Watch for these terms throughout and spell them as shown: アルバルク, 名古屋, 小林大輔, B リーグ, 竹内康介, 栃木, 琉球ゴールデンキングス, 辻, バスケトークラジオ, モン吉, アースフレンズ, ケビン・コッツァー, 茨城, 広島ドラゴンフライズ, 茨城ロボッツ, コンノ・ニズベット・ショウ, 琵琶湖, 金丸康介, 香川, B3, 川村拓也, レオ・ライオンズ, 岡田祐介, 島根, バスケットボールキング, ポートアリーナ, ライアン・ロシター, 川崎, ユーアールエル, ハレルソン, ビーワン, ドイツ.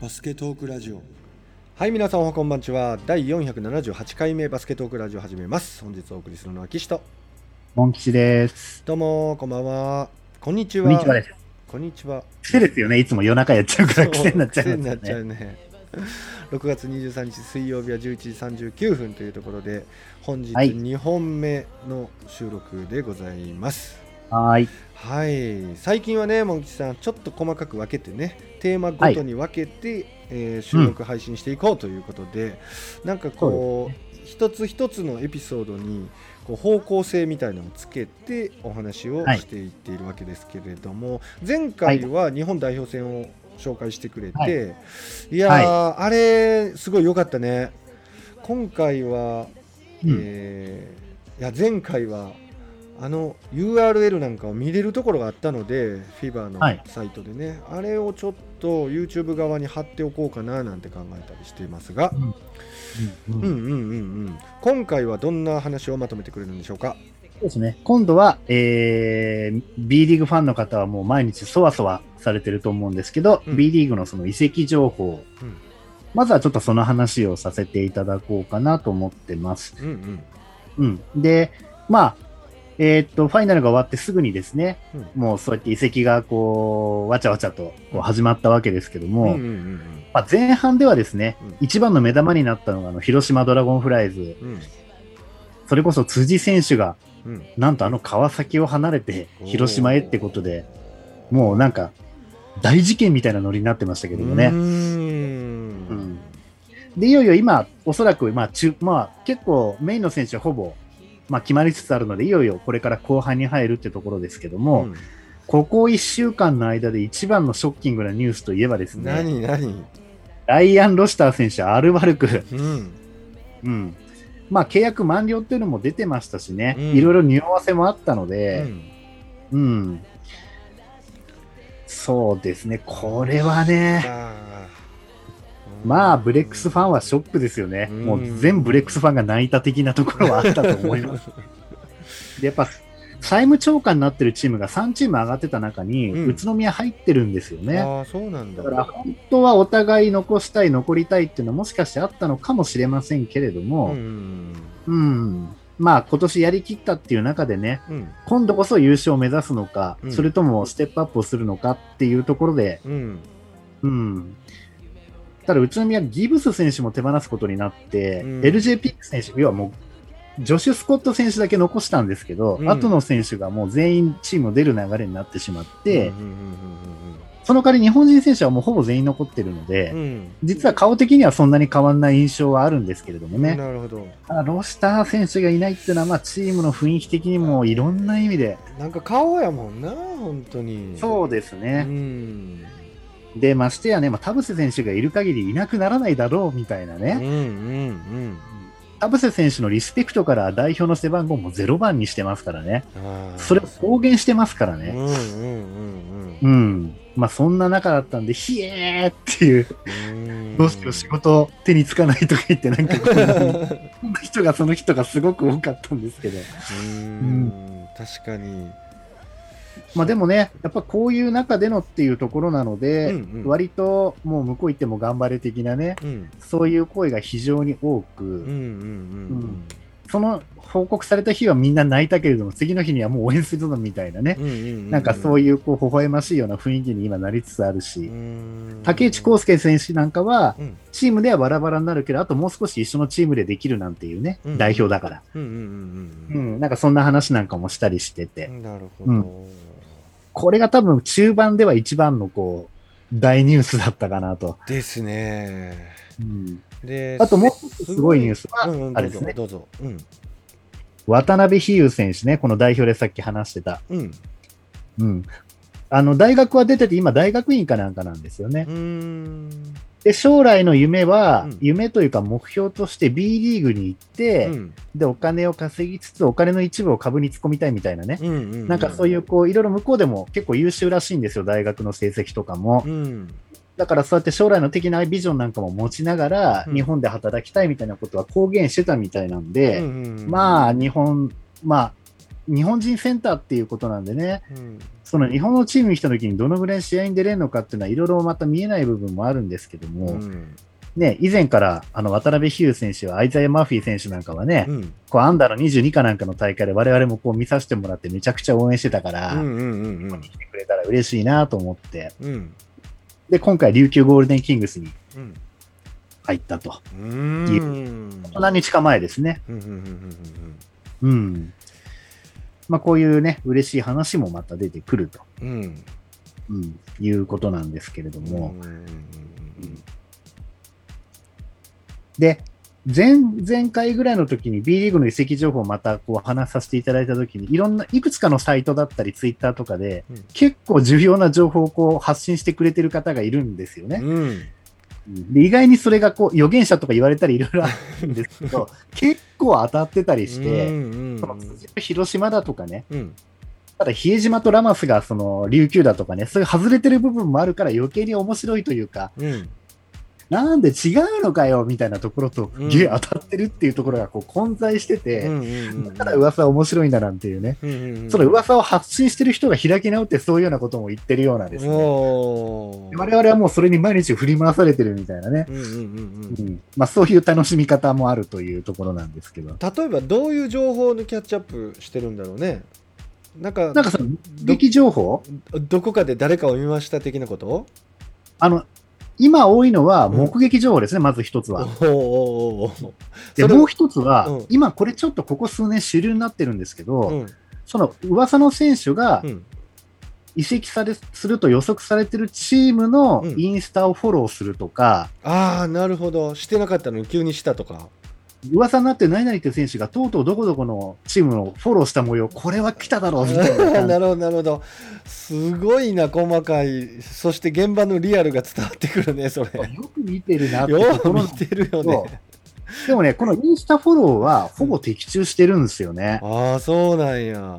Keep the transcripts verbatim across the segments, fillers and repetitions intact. バスケトークラジオ。はい、皆さんおはこんばんちは。だいよんひゃくななじゅうはちかいめバスケトークラジオ始めます。本日お送りするのは岸とモン吉です。どうもこんばんは。こんにちは。こんにちはです。こんにちは。癖ですよね。いつも夜中やっちゃうから癖になっちゃいますよね。癖になっちゃうね。ろくがつにじゅうさんにち水曜日はじゅういちじさんじゅうきゅうふんというところで、本日にほんめの収録でございます。はい、はい、最近はね、モン吉さんちょっと細かく分けてね、テーマごとに分けて、はい、えー、収録配信していこうということで、うん、なんかこう一つ一つのエピソードにこう方向性みたいなのをつけてお話をしていっているわけですけれども、はい、前回は日本代表戦を紹介してくれて、はい、いやー、はい、あれすごい良かったね。今回は、うん、えー、いや前回はあの ユーアールエル なんかを見れるところがあったので、フィバー のサイトでね、はい、あれをちょっと YouTube 側に貼っておこうかななんて考えたりしていますが、今回はどんな話をまとめてくれるんでしょうか。そうですね、今度は、えー、B リーグファンの方はもう毎日そわそわされてると思うんですけど、うん、B リーグのその移籍情報、うん、まずはちょっとその話をさせていただこうかなと思ってます。うんうんうん、で、まあえー、っとファイナルが終わってすぐにですね、うん、もうそうやって移籍がこうわちゃわちゃとこう始まったわけですけども、うんうんうん、まあ、前半ではですね、うん、一番の目玉になったのがあの広島ドラゴンフライズ、うん、それこそ辻選手が、うん、なんとあの川崎を離れて広島へってことで、もうなんか大事件みたいなノリになってましたけどもね。うーん、うん、でいよいよ今おそらく、まあ中まあ、結構メインの選手はほぼまあ、決まりつつあるので、いよいよこれから後半に入るってところですけども、うん、ここいっしゅうかんの間で一番のショッキングなニュースといえばですね、何何ライアン・ロシター選手アルバルク、うんうん、まあ、契約満了っていうのも出てましたしね、うん、いろいろ匂わせもあったので、うんうん、そうですね、これはね、まあブレックスファンはショックですよね。うん、もう全ブレックスファンが泣いた的なところはあったと思います。でやっぱ債務超過になってるチームがさんチーム上がってた中に、うん、宇都宮入ってるんですよね。ああ、そうなんだ。だから本当はお互い残したい残りたいっていうのはもしかしてあったのかもしれませんけれども、うん、うん、まあ今年やりきったっていう中でね、うん、今度こそ優勝を目指すのか、うん、それともステップアップをするのかっていうところで、うん。うんただ宇都宮ギブス選手も手放すことになって、うん、エルジェー ピック選手要はもうジョシュ・スコット選手だけ残したんですけど、うん、後の選手がもう全員チームを出る流れになってしまって、うんうんうんうん、その代わり日本人選手はもうほぼ全員残ってるので、うん、実は顔的にはそんなに変わらない印象はあるんですけれどもね。なるほど。ロシター選手がいないっていうのは、まあ、チームの雰囲気的にもいろんな意味でなんか顔やもんな本当に。そうですね、うん、でましてやね、まあ、田臥選手がいる限りいなくならないだろうみたいなね、うんうんうん、田臥選手のリスペクトから代表の背番号もゼロばんにしてますからね、それを公言してますからね、うんうんうんうんうん、まあそんな中だったんで、ひえーっていう、うん、どうしても仕事手につかないとか言って、なんかこんなこんな人がその人がすごく多かったんですけど、うん、うん、確かに。まあ、でもね、やっぱこういう中でのっていうところなので、うんうん、割ともう向こう行っても頑張れ的なね、うん、そういう声が非常に多く、うんうんうんうん、その報告された日はみんな泣いたけれども、次の日にはもう応援するぞみたいなね、うんうんうんうん、なんかそういうこう微笑ましいような雰囲気に今なりつつあるし、うん、竹内康介選手なんかはチームではバラバラになるけど、あともう少し一緒のチームでできるなんていうね、うん、代表だから、うんうんうんうん、なんかそんな話なんかもしたりしてて、なるほど、うん、これが多分中盤では一番のこう大ニュースだったかなと。ですね、うん、であともう一つすごいニュースはあれですね、どうぞ、うん、渡辺飛勇選手ね、この代表でさっき話してた、うんうん、あの大学は出てて今大学院かなんかなんですよね。うーん、で将来の夢は、うん、夢というか目標として B リーグに行って、うん、でお金を稼ぎつつお金の一部を株に突っ込みたいみたいなね、うんうんうん、なんかそういうこういろいろ向こうでも結構優秀らしいんですよ、大学の成績とかも、うん、だからそうやって将来の的なビジョンなんかも持ちながら、うん、日本で働きたいみたいなことは公言してたみたいなんで、うんうんうん、まあ日本まあ日本人センターっていうことなんでね、うん、その日本のチームに来た時にどのぐらい試合に出れるのかっていうのはいろいろまた見えない部分もあるんですけども、うんね、以前からあの渡辺ヒュー選手はアイザイア・マーフィー選手なんかはね、うん、こうアンダーのにじゅうにかなんかの大会で我々もこう見させてもらってめちゃくちゃ応援してたから、うんうんうんうん、ここに来てくれたら嬉しいなと思って、うん、で今回琉球ゴールデンキングスに入ったと、うん、何日か前ですね、うんうんうんうんうんまあ、こういうね嬉しい話もまた出てくると、うんうん、いうことなんですけれども、うんうんうんで 前, 前回ぐらいの時に B リーグの移籍情報をまたこう話させていただいた時にいろんないくつかのサイトだったりツイッターとかで、うん、結構重要な情報をこう発信してくれてる方がいるんですよね、うん、で意外にそれがこう予言者とか言われたりいろいろあるんですけど結構当たってたりして、うんうんうん、その広島だとかね、うん、ただ比江島とラマスがその琉球だとかねそういう外れてる部分もあるから余計に面白いというか、うんなんで違うのかよみたいなところと、うん、当たってるっていうところがこう混在してて、うんうんうんうん、だから噂は面白いんだなんていうね、うんうんうん、その噂を発信してる人が開き直ってそういうようなことも言ってるようなですねお我々はもうそれに毎日振り回されてるみたいなね、うんうんうんうんまあ、そういう楽しみ方もあるというところなんですけど例えばどういう情報のキャッチアップしてるんだろうねなんか、なんかその目撃情報 ど, どこかで誰かを見ました的なことあの今多いのは目撃情報ですね、うん、まず一つは。おーおーおーでもう一つは、うん、今これちょっとここ数年主流になってるんですけど、うん、その噂の選手が移籍されすると予測されてるチームのインスタをフォローするとか、うん、ああなるほどしてなかったのに急にしたとか噂になって何々っていう選手がとうとうどこどこのチームをフォローした模様これは来ただろうみたいななるほどなるほどすごいな細かいそして現場のリアルが伝わってくるねそれよく見てるなってよく見てるよねでもねこのインスタフォローはほぼ的中してるんですよね、うん、ああそうなんや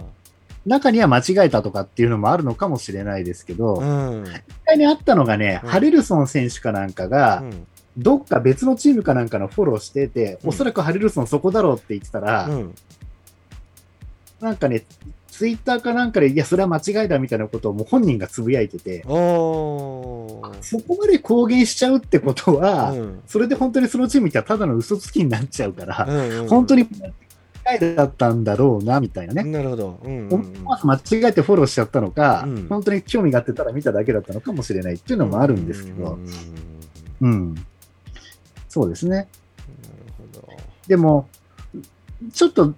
中には間違えたとかっていうのもあるのかもしれないですけど、うん、一回ねあったのがね、うん、ハレルソン選手かなんかが、うんどっか別のチームかなんかのフォローしてて、うん、おそらくハレルソンそこだろうって言ってたら、うん、なんかねツイッターかなんかでいやそれは間違いだみたいなことをもう本人がつぶやいてておそこまで公言しちゃうってことは、うん、それで本当にそのチームってただの嘘つきになっちゃうから、うんうんうん、本当に間違いだったんだろうなみたいなねなるほど、うんうんうん、間違えてフォローしちゃったのか、うん、本当に興味があってたら見ただけだったのかもしれないっていうのもあるんですけどうん、うんうんそうですね。なるほど。でもちょっと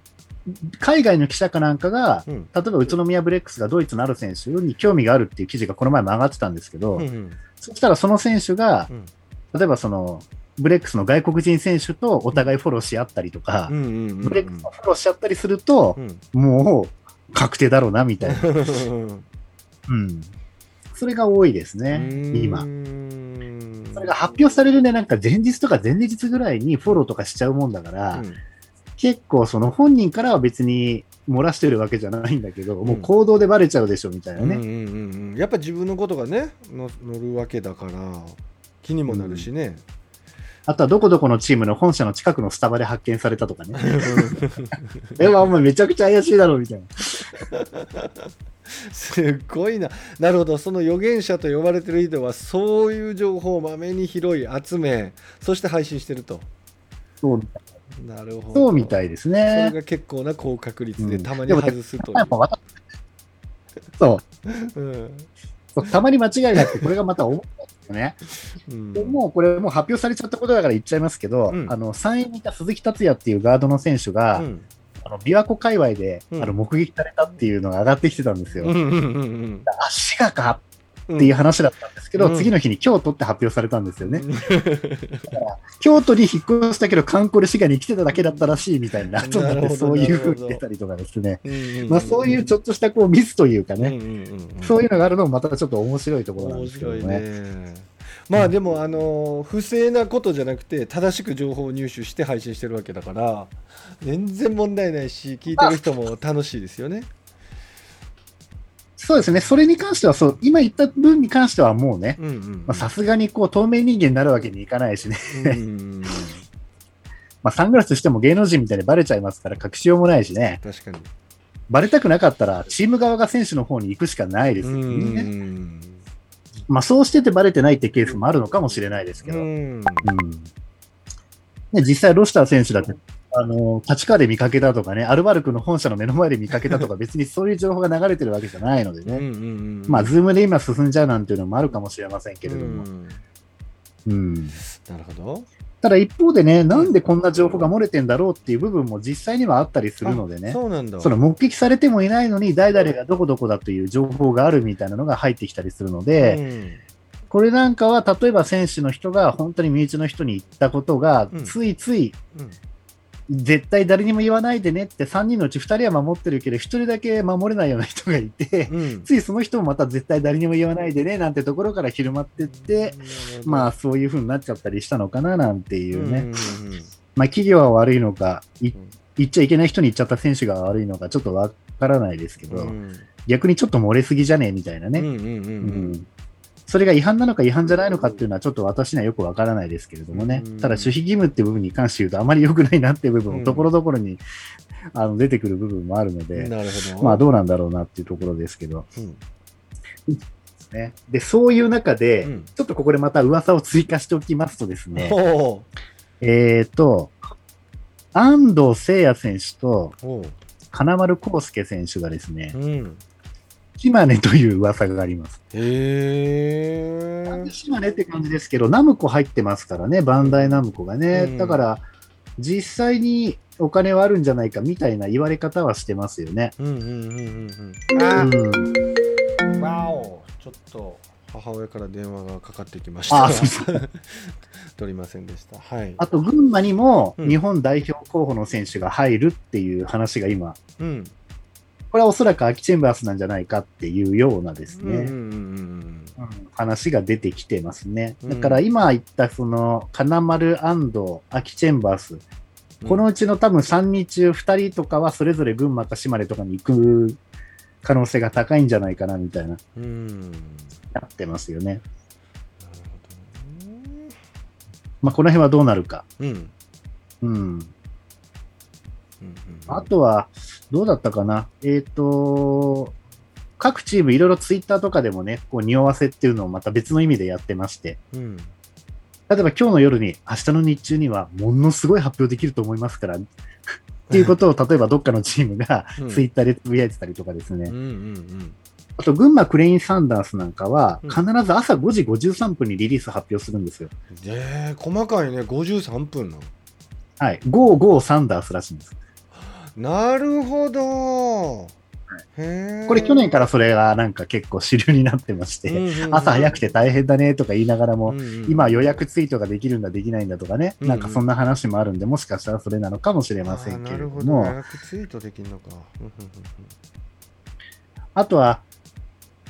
海外の記者かなんかが、うん、例えば宇都宮ブレックスがドイツのある選手に興味があるっていう記事がこの前も上がってたんですけど、うんうん、そしたらその選手が、うん、例えばそのブレックスの外国人選手とお互いフォローし合ったりとか、うんうんうんうん、ブレックスのフォローし合ったりすると、うん、もう確定だろうなみたいな、うん、それが多いですね今。それが発表されるね、なんか前日とか前日ぐらいにフォローとかしちゃうもんだから、うん、結構その本人からは別に漏らしてるわけじゃないんだけど、うん、もう行動でバレちゃうでしょみたいなね、うんうんうん、やっぱ自分のことがね乗るわけだから気にもなるしね、うん、あとはどこどこのチームの本社の近くのスタバで発見されたとかねえ、お前めちゃくちゃ怪しいだろみたいなすごいな。なるほど。その予言者と呼ばれてる人はそういう情報をまめに拾い集め、そして配信してると。そうなるほど。そうみたいですね。それが結構な高確率で、うん、たまに外すという。そう、うん、そう。たまに間違いなくてこれがまた重いですね、うん。もうこれもう発表されちゃったことだから言っちゃいますけど、うん、あのさんいにいた鈴木達也っていうガードの選手が。うんあの琵琶湖界隈で、うん、あの目撃されたっていうのが上がってきてたんですよ、うんうんうんうん、あ、滋賀かっていう話だったんですけど、うん、次の日に京都って発表されたんですよね、うん、だから京都に引っ越したけど観光で滋賀に来てただけだったらしいみたいな、うん、なるほどそういう風に出たりとかですね、うんうんうんまあ、そういうちょっとしたこうミスというかね、うんうんうん、そういうのがあるのもまたちょっと面白いところなんですけど ね, 面白いねまあでもあの不正なことじゃなくて正しく情報を入手して配信してるわけだから全然問題ないし聞いてる人も楽しいですよねそうですねそれに関してはそう今言った分に関してはもうねさすがにこう透明人間になるわけにいかないしねうんうん、まあ、サングラスしても芸能人みたいにバレちゃいますから隠しようもないしね確かにバレたくなかったらチーム側が選手の方に行くしかないですよね。うん、まあ、そうしててバレてないってケースもあるのかもしれないですけど、うんうん、で実際ロシター選手だってあの立川で見かけたとかね、アルバルクの本社の目の前で見かけたとか別にそういう情報が流れてるわけじゃないのでね、うんうんうん、まあズームで今進んじゃうなんていうのもあるかもしれませんけれども、うんうん、なるほど。ただ一方でね、なんでこんな情報が漏れてんだろうっていう部分も実際にはあったりするのでね、そうなんだ。その目撃されてもいないのに誰々がどこどこだという情報があるみたいなのが入ってきたりするので、うん、これなんかは例えば選手の人が本当に身内の人に言ったことが、うん、ついつい、うん、絶対誰にも言わないでねってさんにんのうちふたりは守ってるけどひとりだけ守れないような人がいて、うん、ついその人もまた絶対誰にも言わないでねなんてところから広まってって、うん、まあそういう風になっちゃったりしたのかななんていうね、うんうん、まあ企業は悪いのかい言っちゃいけない人に言っちゃった選手が悪いのかちょっとわからないですけど、うん、逆にちょっと漏れすぎじゃねえみたいなね、うんうんうんうん、それが違反なのか違反じゃないのかっていうのはちょっと私にはよくわからないですけれどもね、うんうん、ただ守秘義務っていう部分に関して言うとあまり良くないなっていう部分をところどころに、うん、あの出てくる部分もあるので、なるほど、まあどうなんだろうなっていうところですけど、うんね、でそういう中で、うん、ちょっとここでまた噂を追加しておきますとですね、うん、えーと安藤誠也選手と金丸康介選手がですね、うん、島根という噂があります。へー、なんで島根って感じですけど、ナムコ入ってますからね、バンダイナムコがね、うん、だから実際にお金はあるんじゃないかみたいな言われ方はしてますよね。うんうんうんうんうん。あー、わお、ちょっと母親から電話がかかってきました。あ、そうそう取りませんでした。はい。あと群馬にも日本代表候補の選手が入るっていう話が今、うん、これはおそらくアキチェンバースなんじゃないかっていうようなですね、うんうんうんうん、話が出てきてますね。だから今言ったその金丸、安藤、アキチェンバース、このうちの多分さんにん中ふたりとかはそれぞれ群馬か島根とかに行く可能性が高いんじゃないかなみたいな、うん、なってますよね。なるほどね。まあこの辺はどうなるか、うんうんうんうん、あとはどうだったかな、えっと各チームいろいろツイッターとかでもね、こう匂わせっていうのをまた別の意味でやってまして、うん、例えば今日の夜に明日の日中にはものすごい発表できると思いますからっていうことを例えばどっかのチームがツイッターでつぶやいてたりとかですね、うんうんうんうん、あと群馬クレインサンダースなんかは必ず朝ごじごじゅうさんぷんにリリース発表するんですよ、うん、えー、細かいね。ごじゅうさんぷんなの。はい、ごじゅうごサンダースらしいんです。なるほど。へー、これ去年からそれがなんか結構主流になってまして、うんうんうん、朝早くて大変だねとか言いながらも、うんうん、今予約ツイートができるんだできないんだとかね、うんうん、なんかそんな話もあるんで、もしかしたらそれなのかもしれませんけれども、あ、なるほど、予約ツイートできるのかあとは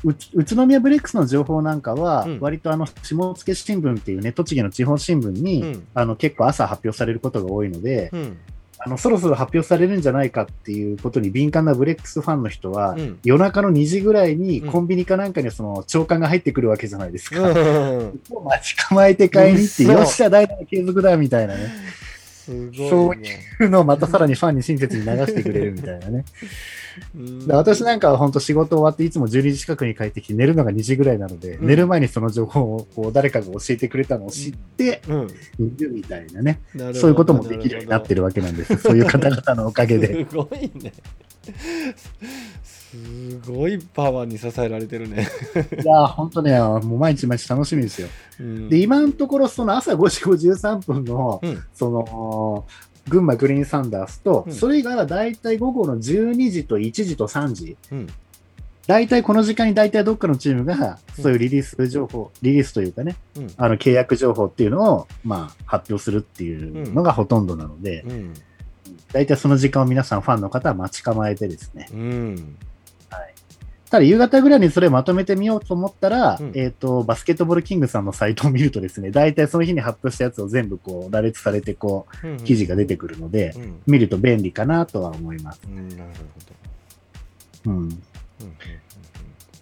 う宇都宮ブレックスの情報なんかは、うん、割とあの下野新聞っていうね、栃木の地方新聞に、うん、あの結構朝発表されることが多いので、うん、あのそろそろ発表されるんじゃないかっていうことに敏感なブレックスファンの人は、うん、夜中のにじぐらいにコンビニかなんかにその長官が入ってくるわけじゃないですか、うん、待ち構えて買いに行って、うん、よっしゃ大体継続だみたいなね、すごいね、そういうのをまたさらにファンに親切に流してくれるみたいなねで私なんかは本当仕事終わっていつもじゅうにじ近くに帰ってきて寝るのがにじぐらいなので、うん、寝る前にその情報をこう誰かが教えてくれたのを知って見るみたいなね、うん、そういうこともできるようになってるわけなんです。そういう方々のおかげですごいねすごいパワーに支えられてるねいや本当ね、もう毎日毎日楽しみですよ、うん、で今のところその朝ごじごじゅうさんぷんの、うん、その群馬グリーンサンダースと、うん、それ以外はだいたい午後のじゅうにじといちじとさんじ、うん、だいたいこの時間にだいたいどっかのチームがそういうリリース情報、リリースというかね、うん、あの契約情報っていうのを、まあ、発表するっていうのがほとんどなので、うんうん、だいたいその時間を皆さんファンの方は待ち構えてですね、うん、ただ夕方ぐらいにそれをまとめてみようと思ったら、うん、えーと、バスケットボールキングさんのサイトを見るとですね、大体その日に発表したやつを全部こう羅列されてこう、うんうん、記事が出てくるので、うん、見ると便利かなとは思います。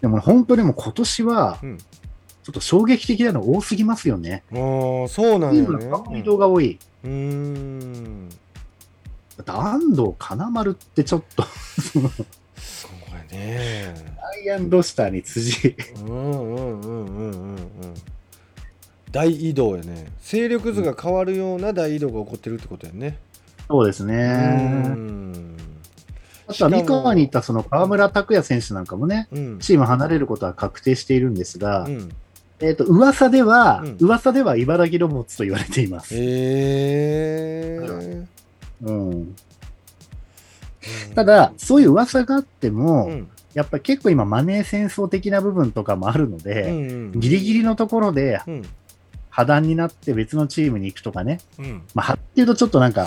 でも本当にもう今年は、うん、ちょっと衝撃的なの多すぎますよね。ああ、そうなんだね。移動が多い。うーん、だって安藤金丸ってちょっとすごいね。アイアンドスターに辻。うんうんうんうんうんうん。大移動やね。勢力図が変わるような大移動が起こってるってことやね。そうですね。うん。あとは三河にいたその川村拓也選手なんかもね、うん、チーム離れることは確定しているんですが、うんえー、と噂では、うん、噂では茨城ロボッツと言われています。へー。うん。ただそういう噂があっても、うん、やっぱり結構今マネー戦争的な部分とかもあるので、うんうん、ギリギリのところで破談になって別のチームに行くとかね、うん、まあっていうとちょっとなんか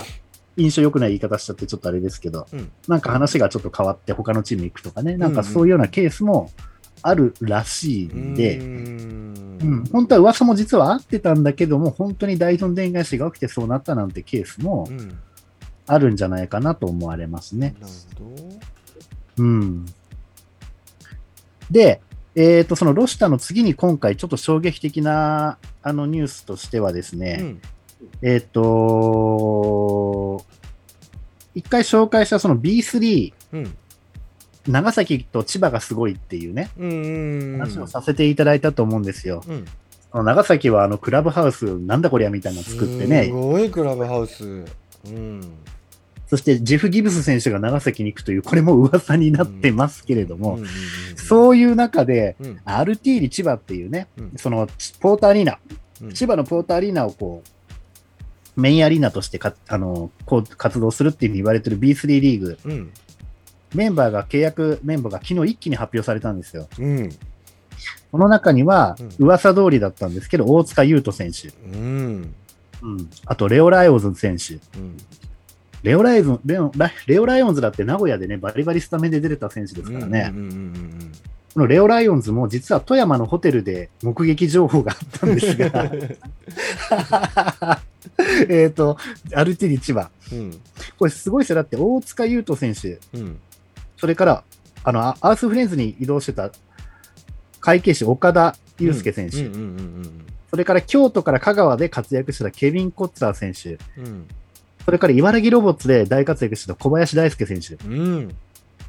印象良くない言い方しちゃってちょっとあれですけど、うん、なんか話がちょっと変わって他のチームに行くとかね、うんうん、なんかそういうようなケースもあるらしいんで、うん、うん、本当は噂も実は合ってたんだけども本当に大どんでん返しが起きてそうなったなんてケースも、うんあるんじゃないかなと思われますね。なるほど。うん。で、えっと、そのロシタの次に今回ちょっと衝撃的なあのニュースとしてはですね、うん、えっと、一回紹介したその ビースリー、うん、長崎と千葉がすごいっていうね、うんうんうん、話をさせていただいたと思うんですよ。うんあの長崎はあのクラブハウス、なんだこりゃみたいなの作ってね。すごいクラブハウス。うん、そしてジェフ・ギブス選手が長崎に行くというこれも噂になってますけれども、そういう中で、うん、アルティーリ千葉っていうね、うん、そのポートアリーナ、うん、千葉のポートアリーナをこうメインアリーナとしてかあのこう活動するっていうふうに言われてる ビースリー リーグ、うん、メンバーが契約メンバーが昨日一気に発表されたんですよ、うん、この中には噂通りだったんですけど大塚優斗選手、うんうん、あとレオ・ライオンズ選手、うん、レオライオン、レオ、レオ・ライオンズだって名古屋でねバリバリスタメンで出れた選手ですからね、うんうんうんうん、このレオ・ライオンズも実は富山のホテルで目撃情報があったんですがえっとアルティリ千葉、うん、これすごいですよ。だって大塚優斗選手、うん、それからあのアースフレンズに移動してた会計士岡田祐介選手、それから京都から香川で活躍したケビン・コッツァー選手、うん、それから茨城ロボッツで大活躍した小林大輔選手、うん、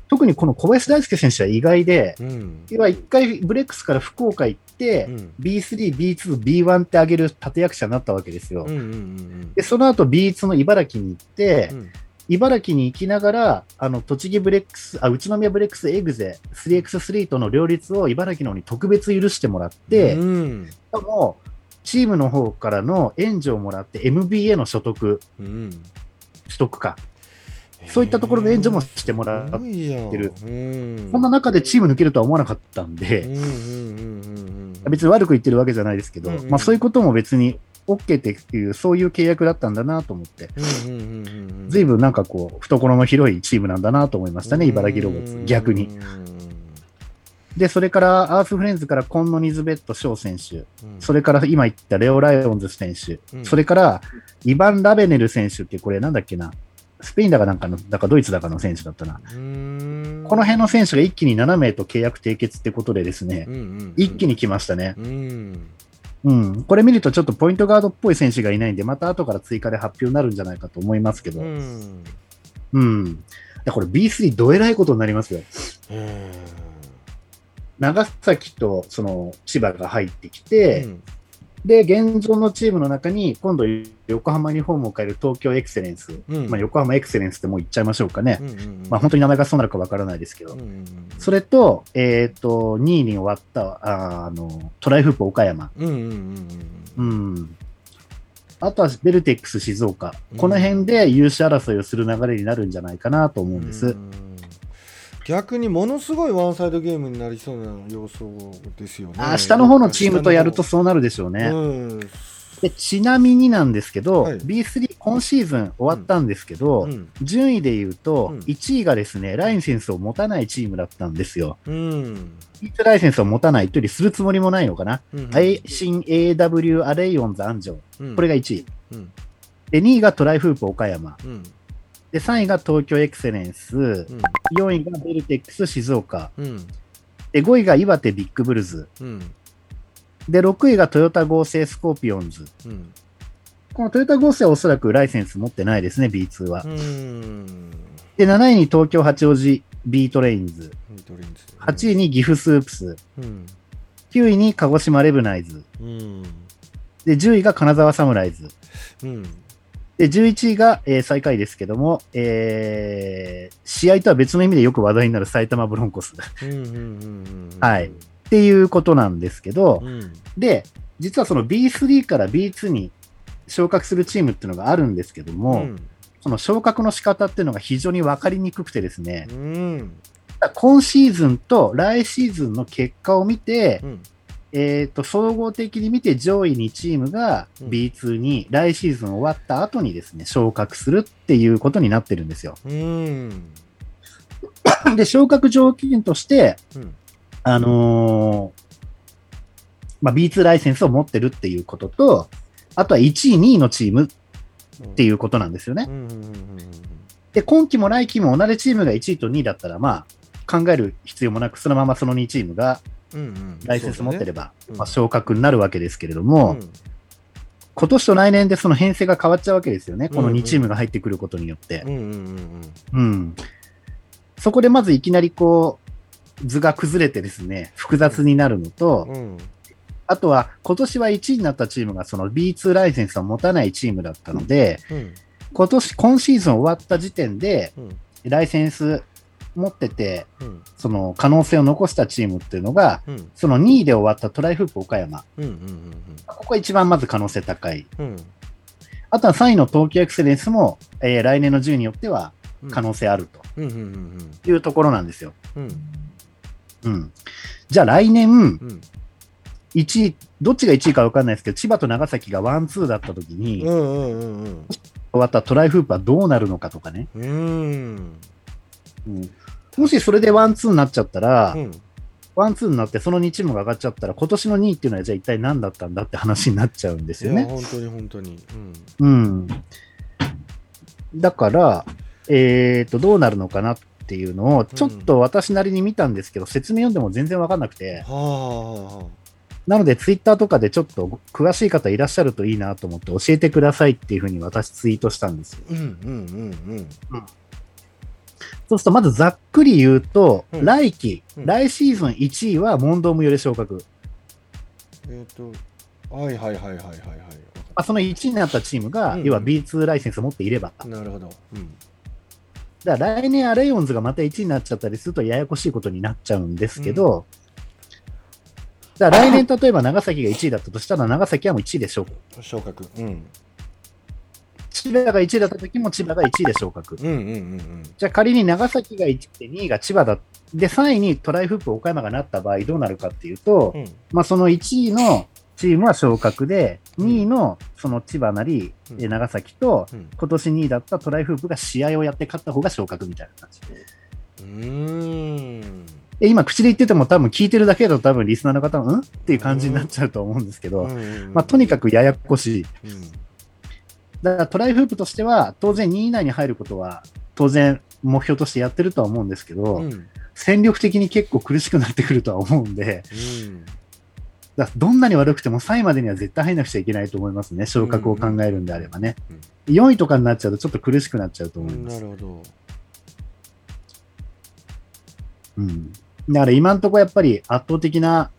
特にこの小林大輔選手は意外で、うん、いっかいブレックスから福岡行って、うん、ビースリー、ビーツー、ビーワン って上げる立役者になったわけですよ、うんうんうん、でその後 ビーツー の茨城に行って、うん、茨城に行きながらあの栃木ブレックスあ宇都宮ブレックスエグゼ スリーエックススリー との両立を茨城の方に特別許してもらって、うん、しかもチームの方からの援助をもらって エムビーエー の所得、うん、取得か、そういったところの援助もしてもらってる、うん、そんな中でチーム抜けるとは思わなかったんで、うんうんうんうん、別に悪く言ってるわけじゃないですけど、うんうんまあ、そういうことも別に OK っていうそういう契約だったんだなと思って、うんうんうんうん、随分なんかこう懐の広いチームなんだなと思いましたね、うん、茨城ロボッツ逆に、うんでそれからアースフレンズからコンノ・ニズベット・ショウ選手、うん、それから今言ったレオ・ライオンズ選手、うん、それからイヴァン・ラベネル選手ってこれなんだっけなスペインだかなんかのだかドイツだかの選手だったな、うーんこの辺の選手が一気になな名と契約締結ってことでですね、うんうんうん、一気に来ましたね、うんうん、これ見るとちょっとポイントガードっぽい選手がいないんでまた後から追加で発表になるんじゃないかと思いますけど、うん、うん、これ ビースリー どえらいことになりますよ。うん長崎とその千葉が入ってきて、うん、で現状のチームの中に今度横浜にフォームを変える東京エクセレンス、うんまあ、横浜エクセレンスってもう言っちゃいましょうかね、うんうんまあ、本当に名前がそうなるかわからないですけど、うんうん、それと、えーと、にいに終わったああのトライフープ岡山、うんうんうんうん、あとはベルテックス静岡、うん、この辺で優勝争いをする流れになるんじゃないかなと思うんです、うんうん逆にものすごいワンサイドゲームになりそうな様相ですよね。あ下の方のチームとやるとそうなるでしょうね、うん、でちなみになんですけど、はい、ビースリー 今シーズン終わったんですけど、うんうん、順位でいうといちいがですねライセンスを持たないチームだったんですよ、うん、ライセンスを持たないというよりするつもりもないのかな、うん、新 エーダブリュー アレイオンズ安城、うん、これがいちい、うん、でにいがトライフープ岡山、うんでさんいが東京エクセレンス、うん、よんいがベルテックス静岡、うん、でごいが岩手ビッグブルズ、うん、でろくいがトヨタ合成スコーピオンズ、うん、このトヨタ合成はおそらくライセンス持ってないですね ビーツー は、うんでなないに東京八王子 B トレインズ、はちいに岐阜スープス、うん、きゅういに鹿児島レブナイズ、うん、でじゅういが金沢サムライズ、うん、でじゅういちいが、えー、最下位ですけども、えー、試合とは別の意味でよく話題になる埼玉ブロンコスはいっていうことなんですけど、うん、で実はその ビースリー から ビーツー に昇格するチームっていうのがあるんですけども、うん、その昇格の仕方っていうのが非常に分かりにくくてですね、うん、今シーズンと来シーズンの結果を見て、うん、えーと、総合的に見て上位にチームが ビーツー に来シーズン終わった後にですね昇格するっていうことになってるんですよ、うん、で昇格条件として、うん、あのーまあ、ビーツー ライセンスを持ってるっていうことと、あとはいちいにいのチームっていうことなんですよね、うんうんうんうん、で今季も来季も同じチームがいちいとにいだったら、まあ、考える必要もなくそのままそのにチームがライセンス持ってれば、うんうん、まあ、昇格になるわけですけれども、うんうん、今年と来年でその編成が変わっちゃうわけですよね、このにチームが入ってくることによって、うんうんうんうん、そこでまずいきなりこう図が崩れてですね複雑になるのと、うんうん、あとは今年はいちいになったチームがその ビーツー ライセンスを持たないチームだったので、うん、今年今シーズン終わった時点で、うん、ライセンス持ってて、うん、その可能性を残したチームっていうのが、うん、そのにいで終わったトライフープ岡山、うんうんうんうん、ここが一番まず可能性高い、うん、あとはさんいの東京エクセレンスも、えー、来年の順位によっては可能性あるというところなんですよ、うんうん、じゃあ来年、うんいちいどっちがいちいか分かんないですけど千葉と長崎がワンツーだった時に、うんうんうん、終わったトライフープはどうなるのかとかね、うん、うん、もしそれでワンツーになっちゃったら、うん、ワンツーになってそのにチームが上がっちゃったら今年のにいっていうのはじゃあ一体何だったんだって話になっちゃうんですよね。本当に本当に、うんうん、だから、えー、とどうなるのかなっていうのをちょっと私なりに見たんですけど、うん、説明読んでも全然分かんなくて、はあ、なのでツイッターとかでちょっと詳しい方いらっしゃるといいなと思って教えてくださいっていうふうに私ツイートしたんですよ、うんうんうんうん、そうするとまずざっくり言うと、うん、来期、うん、来シーズンいちいは問答無用で昇格、えっとはいはいはいはいはい、はい、そのいちいになったチームが、うんうん、要は ビーツー ライセンスを持っていれば、なるほど、うん、だから来年アレイオンズがまたいちいになっちゃったりするとややこしいことになっちゃうんですけど、うん、だ来年例えば長崎がいちいだったとしたら長崎はもういちいで昇格、昇格、うん、千葉がいちいだった時も千葉がいちいで昇格、うんうんうんうん、じゃあ仮に長崎がいちいでにいが千葉だでさんいにトライフープ岡山がなった場合どうなるかっていうと、うん、まあ、そのいちいのチームは昇格で、うん、にいのその千葉なり、うん、長崎と、うん、今年にいだったトライフープが試合をやって勝った方が昇格みたいな感じで、うーん、今口で言ってても多分聞いてるだけだと多分リスナーの方もんっていう感じになっちゃうと思うんですけど、まあ、とにかくややこしい。だからトライフープとしては当然にい以内に入ることは当然目標としてやってるとは思うんですけど、うん、戦力的に結構苦しくなってくるとは思うんで、うん、だどんなに悪くてもさんいまでには絶対入らなくちゃいけないと思いますね、昇格を考えるんであればね、うんうん、よんいとかになっちゃうとちょっと苦しくなっちゃうと思います、うん、なるほど、うん、だから今のところやっぱり圧倒的な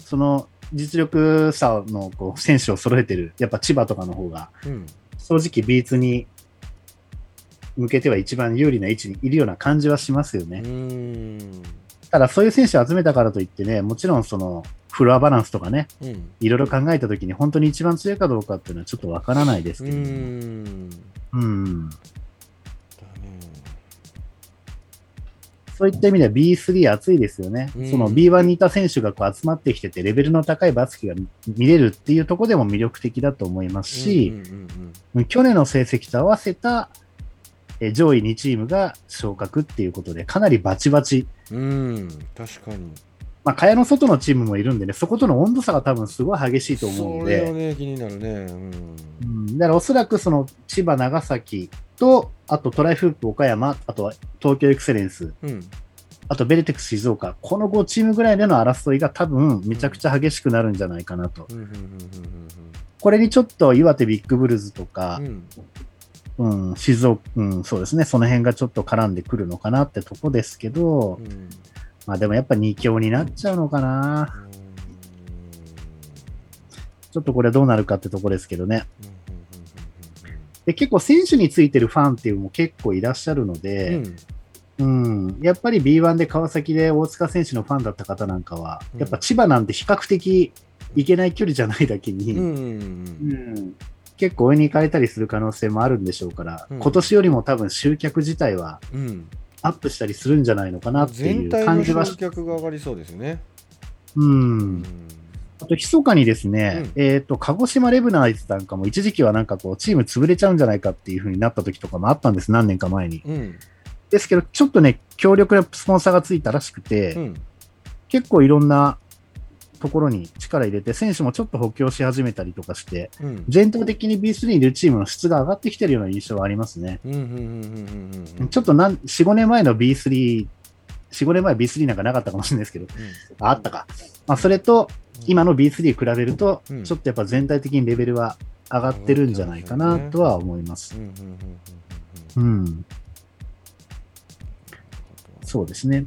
その実力差のこう選手を揃えてるやっぱ千葉とかの方が正直 ビーツー に向けては一番有利な位置にいるような感じはしますよね。うーん、ただそういう選手を集めたからといってね、もちろんそのフロアバランスとかね、うん、いろいろ考えたときに本当に一番強いかどうかっていうのはちょっとわからないですけど、ね、うーん、うーん、そういった意味では ビースリー 熱いですよね、うん、その ビーワン にいた選手がこう集まってきててレベルの高いバスケが見れるっていうところでも魅力的だと思いますし、うんうんうんうん、去年の成績と合わせたえ上位にチームが昇格っていうことでかなりバチバチ、うん、確かに、まあ、蚊帳の外のチームもいるんでね、そことの温度差が多分すごい激しいと思うんで、それはね気になるね、うんうん、だからおそらくその千葉長崎とあとトライフープ岡山、あとは東京エクセレンス、うん、あとベルテックス静岡、このごチームぐらいでの争いが多分めちゃくちゃ激しくなるんじゃないかなと、うん、これにちょっと岩手ビッグブルズとか、うん、うん、静岡、うん、そうですね、その辺がちょっと絡んでくるのかなってとこですけど、うん、まあでもやっぱに強になっちゃうのかな、うん、ちょっとこれどうなるかってとこですけどね、うん、で結構選手についてるファンっていうのも結構いらっしゃるので、うんうん、やっぱり ビーワン で川崎で大塚選手のファンだった方なんかは、うん、やっぱ千葉なんて比較的行けない距離じゃないだけに、うんうん、結構応援に行かれたりする可能性もあるんでしょうから、うん、今年よりも多分集客自体はアップしたりするんじゃないのかなっていう感じは、全体の集客が上がりそうですね。うん、うん、あと密かにですね、うん、えっと鹿児島レブナーズなんかも一時期はなんかこうチーム潰れちゃうんじゃないかっていう風になった時とかもあったんです、何年か前に、うん、ですけどちょっとね強力なスポンサーがついたらしくて、うん、結構いろんなところに力入れて選手もちょっと補強し始めたりとかして、うん、全体的に ビースリー にいるチームの質が上がってきてるような印象はありますね。ちょっと よん、ごねんまえの ビースリー、よん、ごねんまえ ビースリー なんかなかったかもしれないですけど、うん、あ, あったか、まあ、それと今の ビースリー 比べるとちょっとやっぱ全体的にレベルは上がってるんじゃないかなとは思います。うん、そうですね。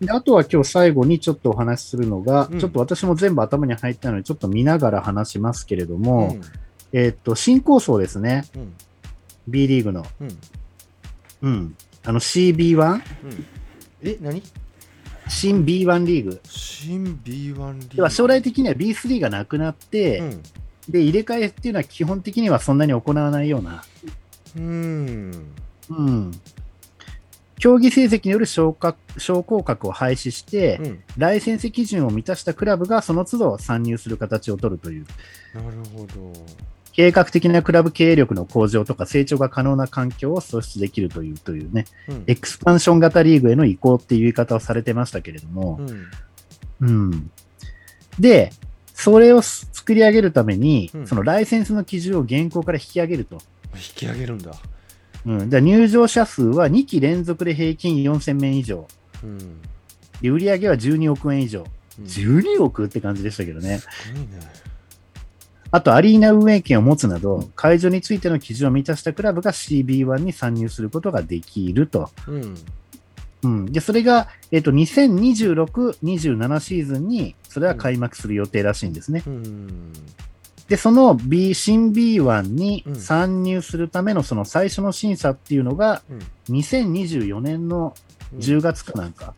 であとは今日最後にちょっとお話しするのが、うん、ちょっと私も全部頭に入ったのでちょっと見ながら話しますけれども、うん、えー、っと新構想ですね、うん、B リーグの、うんうん、あの シービーワン、うん、え何新 ビーワン リーグ、新 ビーワン リーグでは将来的には ビースリー がなくなって、うん、で入れ替えっていうのは基本的にはそんなに行わないような、うんうん、競技成績による昇格、昇降格を廃止して、うん、ライセンス基準を満たしたクラブがその都度参入する形を取るという、なるほど、計画的なクラブ経営力の向上とか成長が可能な環境を創出できるというというね、うん、エクスパンション型リーグへの移行っていう言い方をされてましたけれども、うんうん、でそれを作り上げるために、うん、そのライセンスの基準を現行から引き上げると、引き上げるんだ、うん、じゃあ入場者数はにき連続で平均よんせんめい以上、うん、で売り上げはじゅうにおくえん以上、うん、じゅうにおくって感じでしたけどね、すごいね。あとアリーナ運営権を持つなど、うん、会場についての基準を満たしたクラブが シービーワン に参入することができると、うんうん、でそれが、えーと、にせんにじゅうろく、にじゅうなな シーズンにそれは開幕する予定らしいんですね、うん、でその、B、新 ビーワン に参入するためのその最初の審査っていうのが、うん、にせんにじゅうよねんのじゅうがつかなんか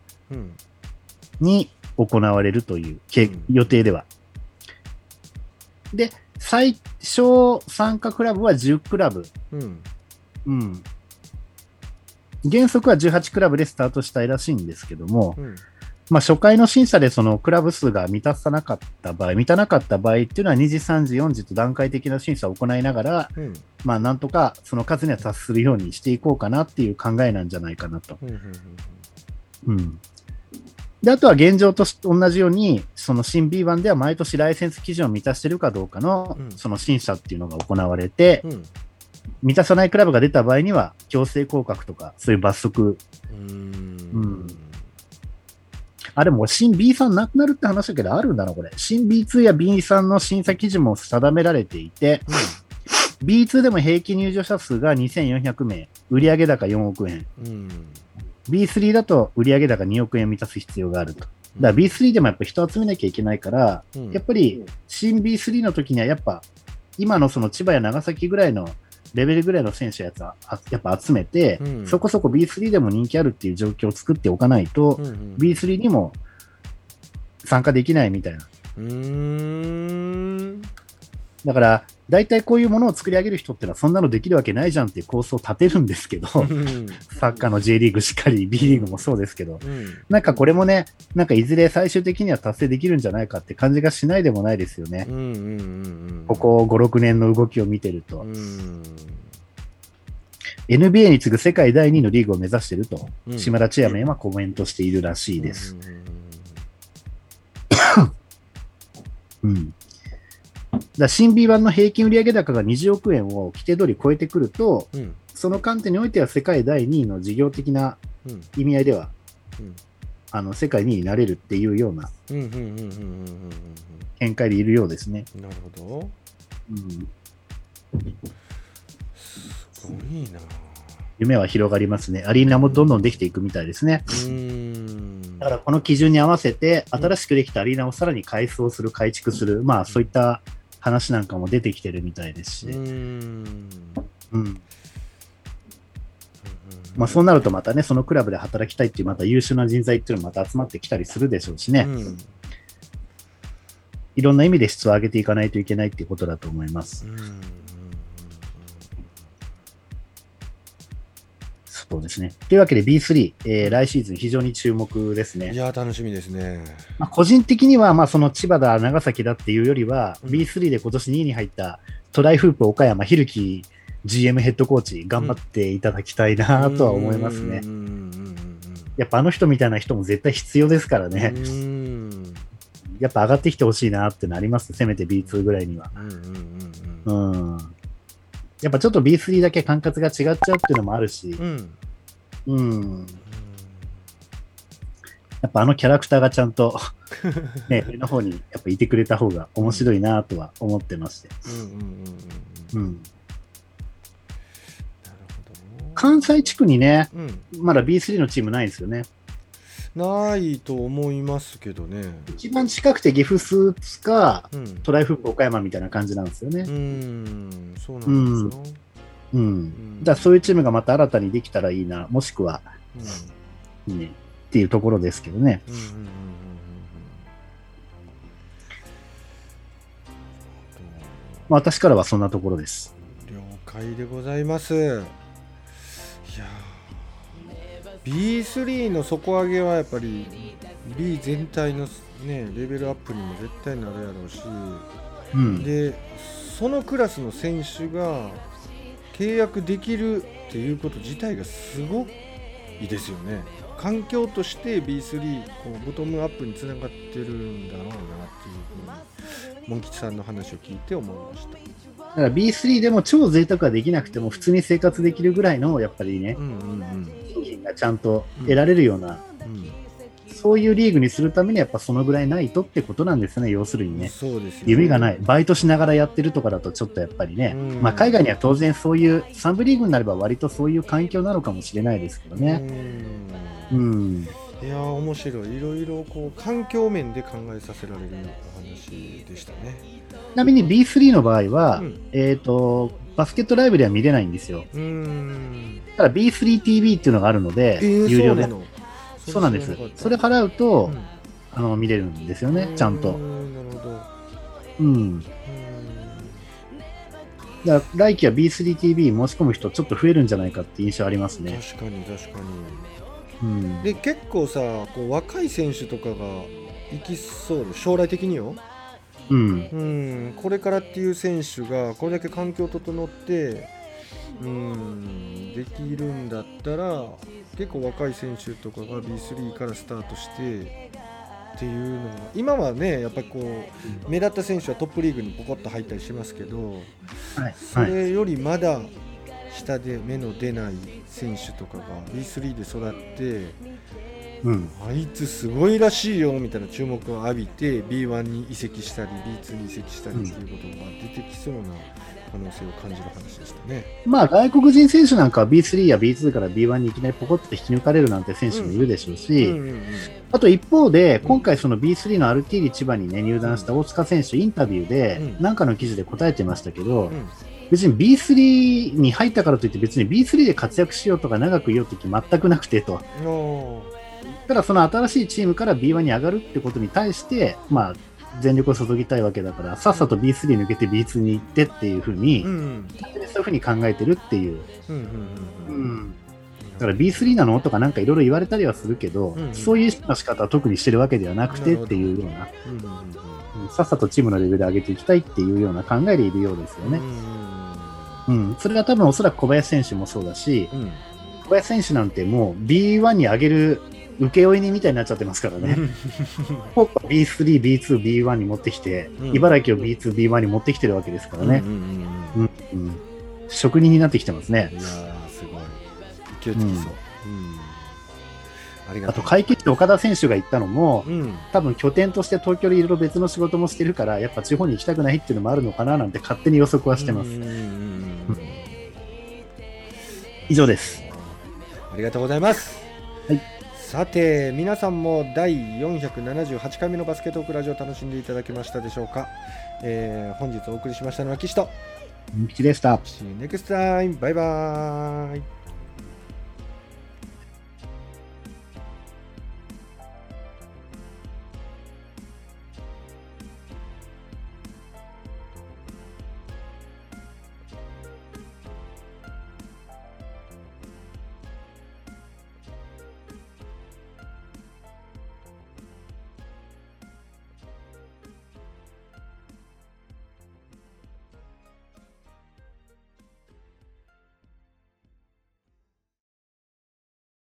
に行われるという、うん、予定では。で最小参加クラブはじゅうクラブ、うんうん、原則はじゅうはちクラブでスタートしたいらしいんですけども、うん、まあ、初回の審査でそのクラブ数が満たさなかった場合、満たなかった場合っていうのはにじ、さんじ、よんじと段階的な審査を行いながら、うん、まあ、なんとかその数には達するようにしていこうかなっていう考えなんじゃないかなと、うんうんうんうん、であとは現状と同じようにその新 ビーワン では毎年ライセンス基準を満たしているかどうかのその審査っていうのが行われて、うん、満たさないクラブが出た場合には強制降格とかそういう罰則、うーん、うん、あでも新 ビースリー なくなるって話だけどあるんだなこれ。新 ビーツー や ビースリー の審査基準も定められていて、うん、ビーツー でも平均入場者数がにせんよんひゃくめい、売上高よんおくえん、うん、ビースリー だと売上高におくえん満たす必要があると。だから ビースリー でもやっぱ人集めなきゃいけないから、うん、やっぱり新 ビースリー の時にはやっぱ今のその千葉や長崎ぐらいのレベルぐらいの選手やつはやっぱ集めて、うん、そこそこ ビースリー でも人気あるっていう状況を作っておかないと、うんうん、ビースリー にも参加できないみたいな。うーん、だから大体こういうものを作り上げる人ってのはそんなのできるわけないじゃんっていう構想を立てるんですけど、うん、サッカーの J リーグしっかり B リーグもそうですけど、うん、なんかこれもね、なんかいずれ最終的には達成できるんじゃないかって感じがしないでもないですよね、うんうんうんうん、ここご、ろくねんの動きを見てると、うん、エヌビーエー に次ぐ世界だいにのリーグを目指していると、うん、島田千也はコメントしているらしいです、うんうんうんだ新 ビーワン の平均売上高がにじゅうおくえんを規定通り超えてくると、うん、その観点においては世界だいにいの事業的な意味合いでは、うん、あの世界にいになれるっていうような見解でいるようですね。なるほど、うん、すね。いいな。夢は広がりますね。アリーナもどんどんできていくみたいですね。うーん、だからこの基準に合わせて新しくできたアリーナをさらに改装する、改築する、うん、まあそういった話なんかも出てきてるみたいですし、うーん、うん、まあそうなるとまたね、そのクラブで働きたいっていうまた優秀な人材っていうのもまた集まってきたりするでしょうしね、うん、いろんな意味で質を上げていかないといけないっていうことだと思います。うん、そうですね。というわけで ビースリー、えー、来シーズン非常に注目ですね。いや楽しみですね。まあ、個人的にはまあその千葉だ長崎だっていうよりは、うん、ビースリー で今年にいに入ったトライフープ岡山ひるき ジーエム ヘッドコーチ頑張っていただきたいなとは思いますね。やっぱあの人みたいな人も絶対必要ですからね。うん、やっぱ上がってきてほしいなってなります。せめて ビーツー ぐらいには。うんうんうん、うん、やっぱちょっと ビースリー だけ管轄が違っちゃうっていうのもあるし、うんうん、やっぱあのキャラクターがちゃんとね上の方にやっぱいてくれた方が面白いなとは思ってまして、関西地区にね、うん、まだ ビースリー のチームないんですよね。ないと思いますけどね。一番近くてギフスか、うん、トライフープ岡山みたいな感じなんですよね。うん、そうなんですよ。うん、うん、だからそういうチームがまた新たにできたらいいな、もしくは、うん、いいねっていうところですけどね。うんうんうんうん、まあ、私からはそんなところです。了解でございます。いやービースリー の底上げはやっぱり B 全体の、ね、レベルアップにも絶対なるやろうし、うん、でそのクラスの選手が契約できるっていうこと自体がすごくいいですよね。環境として ビースリー こうボトムアップにつながってるんだろうなっていうふうにモン吉さんの話を聞いて思いました。だから ビースリー でも超贅沢はできなくても普通に生活できるぐらいのやっぱりね、うんうんうん、金品がちゃんと得られるような、うんうん、そういうリーグにするためにやっぱそのぐらいないとってことなんですね。要するにね、そうですよね。夢がないバイトしながらやってるとかだとちょっとやっぱりね、うんうん、まあ、海外には当然そういうさん部リーグになれば割とそういう環境なのかもしれないですけどね。うん、うん、いや面白い、いろいろこう環境面で考えさせられるお話でしたね。ちなみに ビースリー の場合は、うん、えー、とバスケットライブでは見れないんですよ。うーん、ただ ビースリーティーブイ っていうのがあるので、えー、有料で、そうなんです。それ払うと、うん、あの見れるんですよね、ちゃんと。なるほど。うん、だから来季は ビースリーティーブイ 申し込む人ちょっと増えるんじゃないかって印象ありますね。確かに確かに、うん、で結構さこう若い選手とかが行きそうで、将来的によ、うんうん、これからっていう選手がこれだけ環境整って、うん、できるんだったら結構若い選手とかが ビースリー からスタートしてっていうのは、今はねやっぱこう目立った選手はトップリーグにポコッと入ったりしますけど、それよりまだ下で目の出ない選手とかが ビースリー で育って、うん、あいつすごいらしいよみたいな注目を浴びて ビーワン に移籍したり ビーツー に移籍したりということが出てきそうな可能性を感じる話でしたね。うん、まあ外国人選手なんかは ビースリー や ビーツー から ビーワン にいきなりポコッと引き抜かれるなんて選手もいるでしょうし、うんうんうんうん、あと一方で今回その ビースリー のアルティーリ千葉に、ね、入団した大塚選手インタビューで何かの記事で答えてましたけど、うんうん、別に ビースリー に入ったからといって別に ビースリー で活躍しようとか長くいようとき全くなくてと、ただその新しいチームから ビーワン に上がるってことに対して、まあ、全力を注ぎたいわけだからさっさと ビースリー 抜けて ビーツー に行ってっていうふうに、うんうん、そういうふうに考えてるっていう、うんうんうんうん、だから ビースリー なのとかなんかいろいろ言われたりはするけど、うんうん、そういう仕方は特にしてるわけではなくてっていうような、うんうん、さっさとチームのレベル上げていきたいっていうような考えでいるようですよね。うんうん、それが多分おそらく小林選手もそうだし、うん、小林選手なんてもう ビーワン に上げる請負人みたいになっちゃってますからね。ビースリー、ビーツー、ビーワン に持ってきて、うん、茨城を ビーツー、ビーワン に持ってきてるわけですからね。職人になってきてますね。いやすごい勢いつきそう、うんうん、ありがとう。あと会計って岡田選手が言ったのも、うん、多分拠点として東京でいろいろ別の仕事もしてるからやっぱ地方に行きたくないっていうのもあるのかななんて勝手に予測はしてます。うんうんうん、以上です。ありがとうございます、はい、さて皆さんもだいよんひゃくななじゅうはちかいめのバスケットオークラジオを楽しんでいただけましたでしょうか、えー、本日お送りしましたのは岸とミキでした。See you next time. バイバイ。